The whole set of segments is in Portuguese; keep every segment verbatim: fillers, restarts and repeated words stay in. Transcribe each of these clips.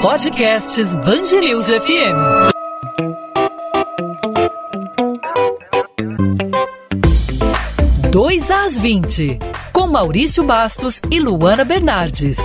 Podcasts Band News F M. dois às vinte, com Maurício Bastos e Luana Bernardes.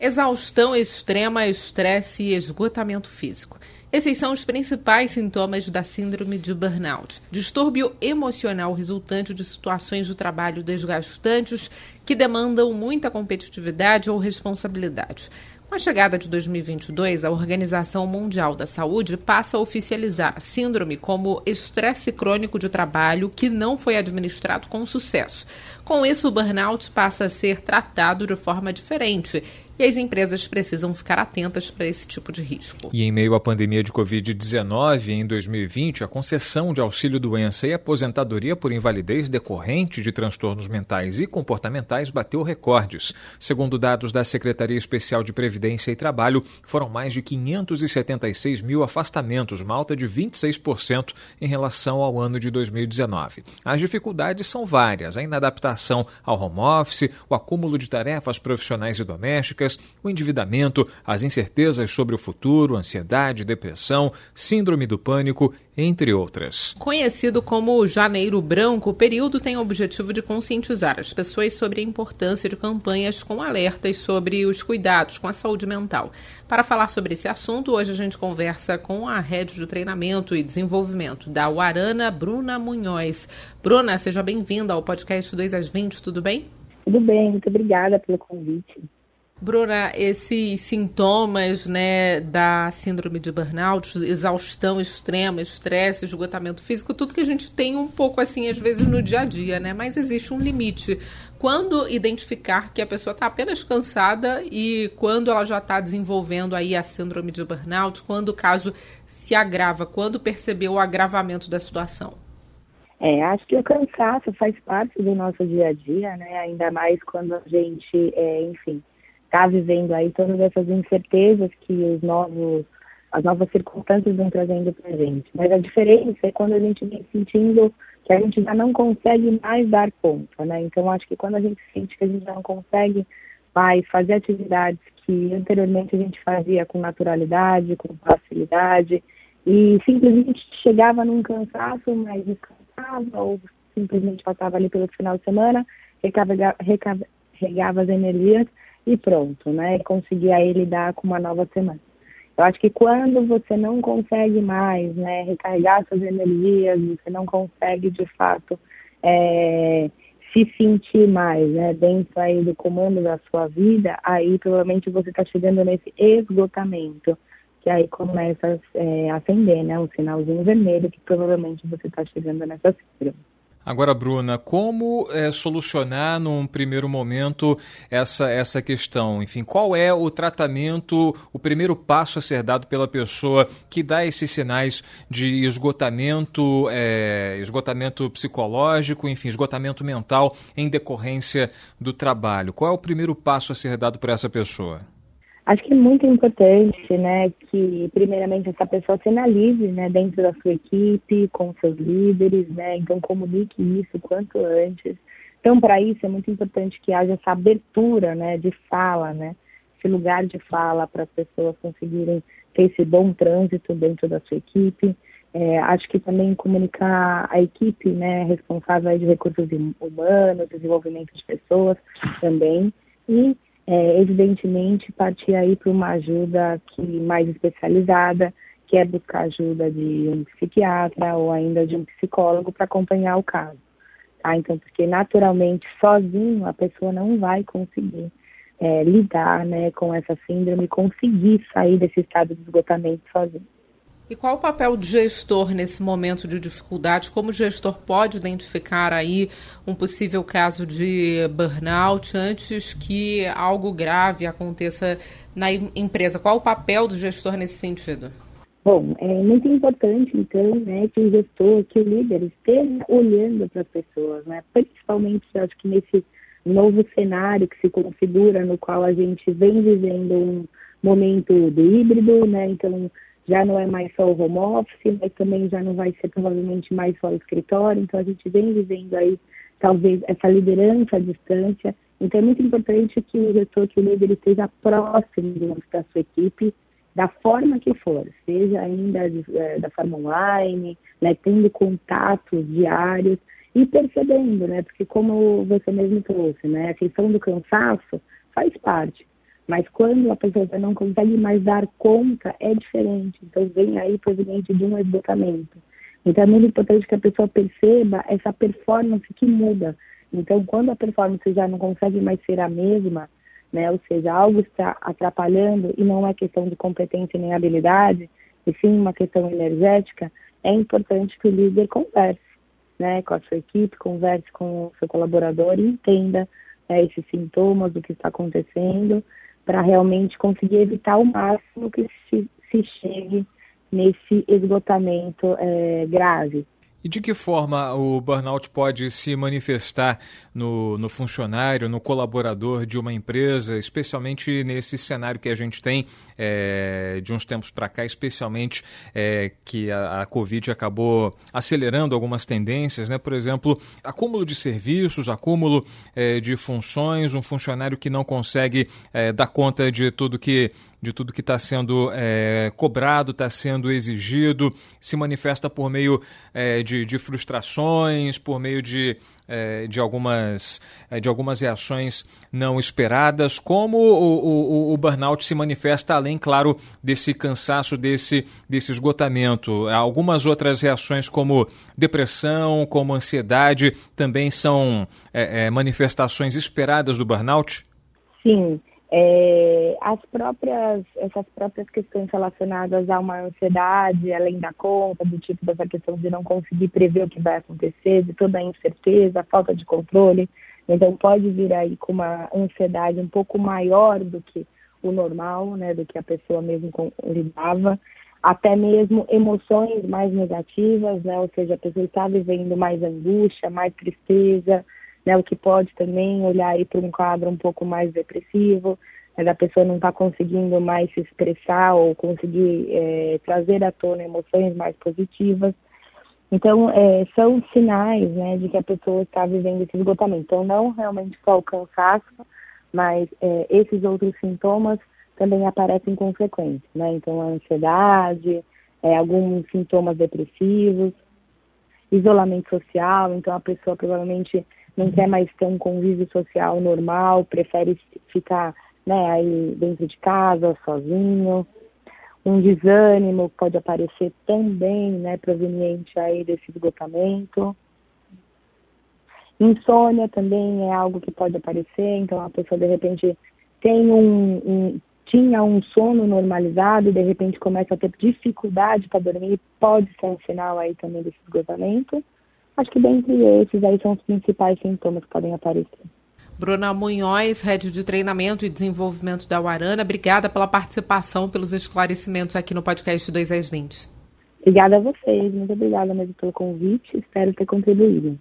Exaustão extrema, estresse e esgotamento físico. Esses são os principais sintomas da síndrome de burnout, distúrbio emocional resultante de situações de trabalho desgastantes que demandam muita competitividade ou responsabilidade. Com a chegada de dois mil e vinte e dois, a Organização Mundial da Saúde passa a oficializar a síndrome como estresse crônico de trabalho que não foi administrado com sucesso. Com isso, o burnout passa a ser tratado de forma diferente. E as empresas precisam ficar atentas para esse tipo de risco. E em meio à pandemia de covid dezenove, em dois mil e vinte, a concessão de auxílio-doença e aposentadoria por invalidez decorrente de transtornos mentais e comportamentais bateu recordes. Segundo dados da Secretaria Especial de Previdência e Trabalho, foram mais de quinhentos e setenta e seis mil afastamentos, uma alta de vinte e seis por cento em relação ao ano de dois mil e dezenove. As dificuldades são várias: a inadaptação ao home office, o acúmulo de tarefas profissionais e domésticas, o endividamento, as incertezas sobre o futuro, ansiedade, depressão, síndrome do pânico, entre outras. Conhecido como Janeiro Branco, o período tem o objetivo de conscientizar as pessoas sobre a importância de campanhas com alertas sobre os cuidados com a saúde mental. Para falar sobre esse assunto, hoje a gente conversa com a Rede de Treinamento e Desenvolvimento da Uarana, Bruna Munhoz. Bruna, seja bem-vinda ao podcast dois às vinte, tudo bem? Tudo bem, muito obrigada pelo convite. Bruna, esses sintomas, né, da síndrome de burnout, exaustão extrema, estresse, esgotamento físico, tudo que a gente tem um pouco assim, às vezes, no dia a dia, né? Mas existe um limite. Quando identificar que a pessoa está apenas cansada e quando ela já está desenvolvendo aí a síndrome de burnout, quando o caso se agrava, quando perceber o agravamento da situação? É, acho que o cansaço faz parte do nosso dia a dia, né? Ainda mais quando a gente, é, enfim... está vivendo aí todas essas incertezas que os novos, as novas circunstâncias vão trazendo para a gente. Mas a diferença é quando a gente vem sentindo que a gente já não consegue mais dar conta, né? Então, acho que quando a gente sente que a gente já não consegue mais fazer atividades que anteriormente a gente fazia com naturalidade, com facilidade, e simplesmente chegava num cansaço, mas descansava, ou simplesmente passava ali pelo final de semana, recarregava, recarregava as energias, e pronto, né? Conseguir aí lidar com uma nova semana. Eu acho que quando você não consegue mais, né, recarregar suas energias, você não consegue, de fato, é, se sentir mais, né, dentro aí do comando da sua vida, aí provavelmente você está chegando nesse esgotamento, que aí começa a é, acender, né, um sinalzinho vermelho que provavelmente você está chegando nessa síndrome. Agora, Bruna, como é, solucionar num primeiro momento essa, essa questão? Enfim, qual é o tratamento, o primeiro passo a ser dado pela pessoa que dá esses sinais de esgotamento, é, esgotamento psicológico, enfim, esgotamento mental em decorrência do trabalho? Qual é o primeiro passo a ser dado por essa pessoa? Acho que é muito importante, né, que primeiramente essa pessoa sinalize, né, dentro da sua equipe, com seus líderes, né, então comunique isso quanto antes. Então, para isso é muito importante que haja essa abertura, né, de fala, né, esse lugar de fala para as pessoas conseguirem ter esse bom trânsito dentro da sua equipe. É, acho que também comunicar a equipe, né, responsável de recursos humanos, desenvolvimento de pessoas também e É, evidentemente, partir aí para uma ajuda que, mais especializada, que é buscar ajuda de um psiquiatra ou ainda de um psicólogo para acompanhar o caso. Tá? Então, porque naturalmente, sozinho, a pessoa não vai conseguir é, lidar, né, com essa síndrome, conseguir sair desse estado de esgotamento sozinho. E qual o papel do gestor nesse momento de dificuldade? Como o gestor pode identificar aí um possível caso de burnout antes que algo grave aconteça na empresa? Qual o papel do gestor nesse sentido? Bom, é muito importante, então, né, que o gestor, que o líder esteja olhando para as pessoas, né? Principalmente, eu acho que nesse novo cenário que se configura, no qual a gente vem vivendo um momento de híbrido, né? Então, já não é mais só o home office, mas também já não vai ser provavelmente mais só o escritório. Então, a gente vem vivendo aí, talvez, essa liderança à distância. Então é muito importante que o gestor, que o líder, ele esteja próximo da sua equipe, da forma que for, seja ainda de, é, da forma online, né, tendo contatos diários e percebendo, né, porque como você mesmo trouxe, né, a questão do cansaço faz parte, mas quando a pessoa não consegue mais dar conta, é diferente, então vem aí proveniente de um esgotamento. Então é muito importante que a pessoa perceba essa performance que muda. Então, quando a performance já não consegue mais ser a mesma, né, ou seja, algo está atrapalhando e não é questão de competência nem habilidade, e sim uma questão energética, é importante que o líder converse, né, com a sua equipe, converse com o seu colaborador e entenda, né, esses sintomas, do que está acontecendo, para realmente conseguir evitar ao máximo que se, se chegue nesse esgotamento é, grave. E de que forma o burnout pode se manifestar no, no funcionário, no colaborador de uma empresa, especialmente nesse cenário que a gente tem é, de uns tempos para cá, especialmente é, que a, a Covid acabou acelerando algumas tendências, né? Por exemplo, acúmulo de serviços, acúmulo é, de funções, um funcionário que não consegue é, dar conta de tudo que... de tudo que está sendo é, cobrado, está sendo exigido, se manifesta por meio é, de, de frustrações, por meio de, é, de, algumas, é, de algumas reações não esperadas. Como o, o, o burnout se manifesta, além, claro, desse cansaço, desse, desse esgotamento? Algumas outras reações, como depressão, como ansiedade, também são é, é, manifestações esperadas do burnout? Sim. É, as próprias, essas próprias questões relacionadas a uma ansiedade, além da conta, do tipo dessa questão de não conseguir prever o que vai acontecer, de toda a incerteza, a falta de controle, então pode vir aí com uma ansiedade um pouco maior do que o normal, né, do que a pessoa mesmo lidava, até mesmo emoções mais negativas, né, ou seja, a pessoa está vivendo mais angústia, mais tristeza, né, o que pode também olhar aí para um quadro um pouco mais depressivo, né, da pessoa não está conseguindo mais se expressar ou conseguir é, trazer à tona emoções mais positivas. Então, é, são sinais, né, de que a pessoa está vivendo esse esgotamento. Então, não realmente só o cansaço, mas é, esses outros sintomas também aparecem com frequência, né? Então, a ansiedade, é, alguns sintomas depressivos, isolamento social, então a pessoa provavelmente não quer mais ter um convívio social normal, prefere ficar, né, aí dentro de casa, sozinho. Um desânimo pode aparecer também, né, proveniente aí desse esgotamento. Insônia também é algo que pode aparecer, então a pessoa de repente tem um, um, tinha um sono normalizado e de repente começa a ter dificuldade para dormir, pode ser um sinal aí também desse esgotamento. Acho que dentre esses aí são os principais sintomas que podem aparecer. Bruna Munhoz, Head de Treinamento e Desenvolvimento da Uarana, obrigada pela participação, pelos esclarecimentos aqui no podcast dois às vinte. Obrigada a vocês, muito obrigada mesmo pelo convite, espero ter contribuído.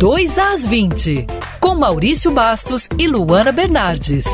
dois às vinte, com Maurício Bastos e Luana Bernardes.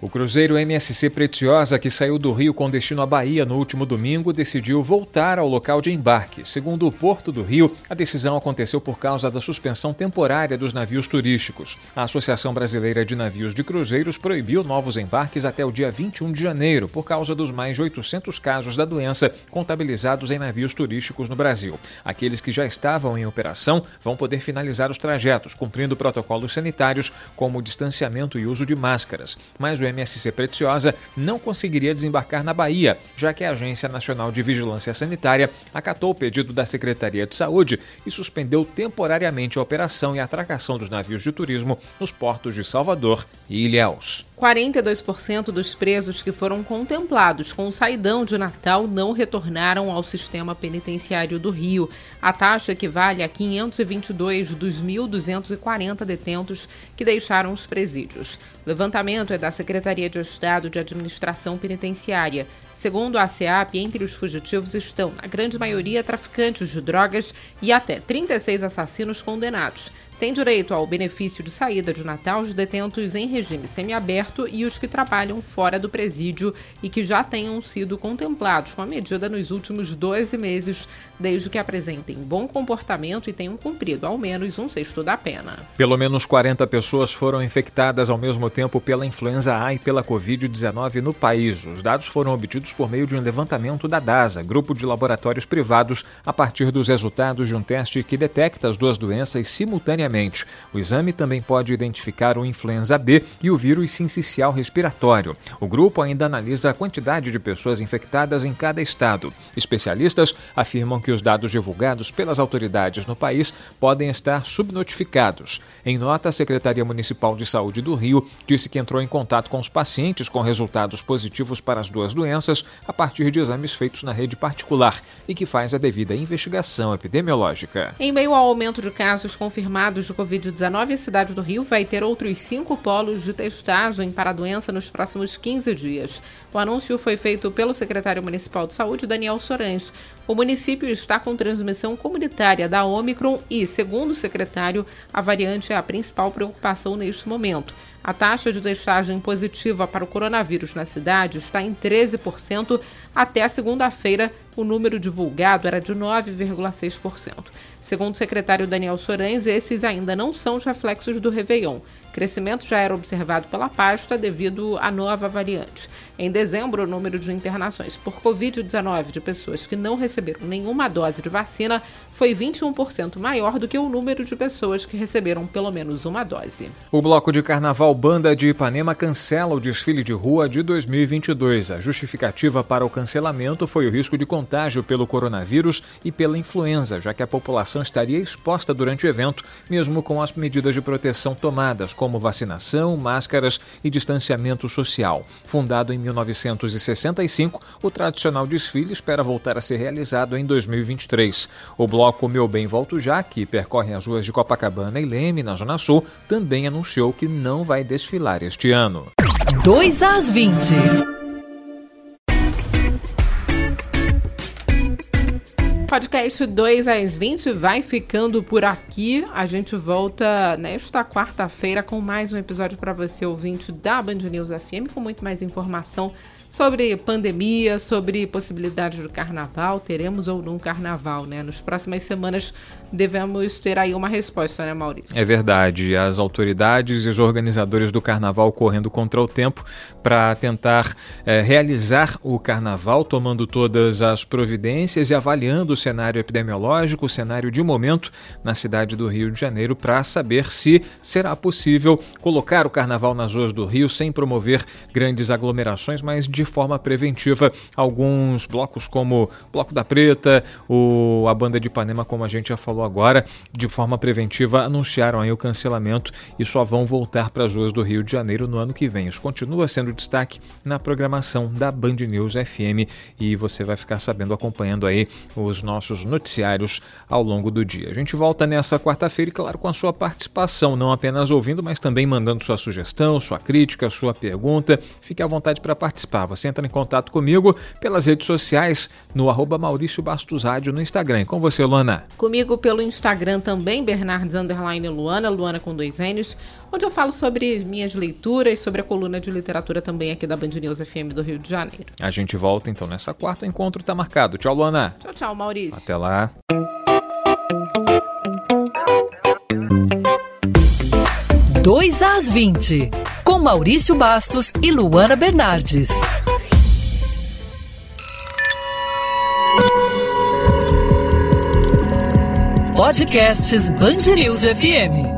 O cruzeiro M S C Preciosa, que saiu do Rio com destino à Bahia no último domingo, decidiu voltar ao local de embarque. Segundo o Porto do Rio, a decisão aconteceu por causa da suspensão temporária dos navios turísticos. A Associação Brasileira de Navios de Cruzeiros proibiu novos embarques até o dia vinte e um de janeiro, por causa dos mais de oitocentos casos da doença contabilizados em navios turísticos no Brasil. Aqueles que já estavam em operação vão poder finalizar os trajetos, cumprindo protocolos sanitários, como distanciamento e uso de máscaras. Mas o O M S C Preciosa não conseguiria desembarcar na Bahia, já que a Agência Nacional de Vigilância Sanitária acatou o pedido da Secretaria de Saúde e suspendeu temporariamente a operação e atracação dos navios de turismo nos portos de Salvador e Ilhéus. quarenta e dois por cento dos presos que foram contemplados com o saidão de Natal não retornaram ao sistema penitenciário do Rio. A taxa equivale a quinhentos e vinte e dois dos mil duzentos e quarenta detentos que deixaram os presídios. O levantamento é da Secretaria de Estado de Administração Penitenciária. Segundo a SEAP, entre os fugitivos estão, na grande maioria, traficantes de drogas e até trinta e seis assassinos condenados. têm direito ao benefício de saída de Natal os detentos em regime semiaberto e os que trabalham fora do presídio e que já tenham sido contemplados com a medida nos últimos doze meses, desde que apresentem bom comportamento e tenham cumprido ao menos um sexto da pena. Pelo menos quarenta pessoas foram infectadas ao mesmo tempo pela influenza A e pela covid dezenove no país. Os dados foram obtidos por meio de um levantamento da DASA, grupo de laboratórios privados, a partir dos resultados de um teste que detecta as duas doenças simultaneamente. O exame também pode identificar o influenza B e o vírus sincicial respiratório. O grupo ainda analisa a quantidade de pessoas infectadas em cada estado. Especialistas afirmam que os dados divulgados pelas autoridades no país podem estar subnotificados. Em nota, a Secretaria Municipal de Saúde do Rio disse que entrou em contato com os pacientes com resultados positivos para as duas doenças a partir de exames feitos na rede particular e que faz a devida investigação epidemiológica. Em meio ao aumento de casos confirmados de covid dezenove, a cidade do Rio vai ter outros cinco polos de testagem para a doença nos próximos quinze dias. O anúncio foi feito pelo secretário municipal de saúde, Daniel Sorães. O município está com transmissão comunitária da Ômicron e, segundo o secretário, a variante é a principal preocupação neste momento. A taxa de testagem positiva para o coronavírus na cidade está em treze por cento. Até a segunda-feira, o número divulgado era de nove vírgula seis por cento. Segundo o secretário Daniel Sorães, esses ainda não são os reflexos do Réveillon. O crescimento já era observado pela pasta devido à nova variante. Em dezembro, o número de internações por covid dezenove de pessoas que não receberam nenhuma dose de vacina foi vinte e um por cento maior do que o número de pessoas que receberam pelo menos uma dose. O bloco de carnaval Banda de Ipanema cancela o desfile de rua de dois mil e vinte e dois. A justificativa para o cancelamento foi o risco de contágio pelo coronavírus e pela influenza, já que a população estaria exposta durante o evento, mesmo com as medidas de proteção tomadas, como vacinação, máscaras e distanciamento social. Fundado em mil novecentos e sessenta e cinco, o tradicional desfile espera voltar a ser realizado em dois mil e vinte e três. O bloco Meu Bem Volto Já, que percorre as ruas de Copacabana e Leme, na Zona Sul, também anunciou que não vai desfilar este ano. dois às vinte. Podcast dois às vinte vai ficando por aqui. A gente volta nesta quarta-feira com mais um episódio para você, ouvinte da Band News F M, com muito mais informação sobre pandemia, sobre possibilidades do carnaval. Teremos ou não carnaval, né? Nas próximas semanas devemos ter aí uma resposta, né, Maurício? É verdade. As autoridades e os organizadores do carnaval correndo contra o tempo para tentar é, realizar o carnaval, tomando todas as providências e avaliando o cenário epidemiológico, o cenário de momento na cidade do Rio de Janeiro, para saber se será possível colocar o carnaval nas ruas do Rio sem promover grandes aglomerações, mas de de forma preventiva. Alguns blocos, como o Bloco da Preta, o, a Banda de Ipanema, como a gente já falou agora, de forma preventiva anunciaram aí o cancelamento e só vão voltar para as ruas do Rio de Janeiro no ano que vem. Isso continua sendo destaque na programação da Band News F M e você vai ficar sabendo, acompanhando aí os nossos noticiários ao longo do dia. A gente volta nessa quarta-feira e, claro, com a sua participação, não apenas ouvindo, mas também mandando sua sugestão, sua crítica, sua pergunta. Fique à vontade para participar. Você entra em contato comigo pelas redes sociais no arroba Maurício Bastos Rádio no Instagram. E com você, Luana? Comigo pelo Instagram também, Bernardes underline Luana, Luana com dois N's, onde eu falo sobre minhas leituras, sobre a coluna de literatura também aqui da Band News F M do Rio de Janeiro. A gente volta então nessa quarta, o encontro está marcado. Tchau, Luana. Tchau, tchau, Maurício. Até lá. dois às vinte, com Maurício Bastos e Luana Bernardes. Podcasts Band News F M.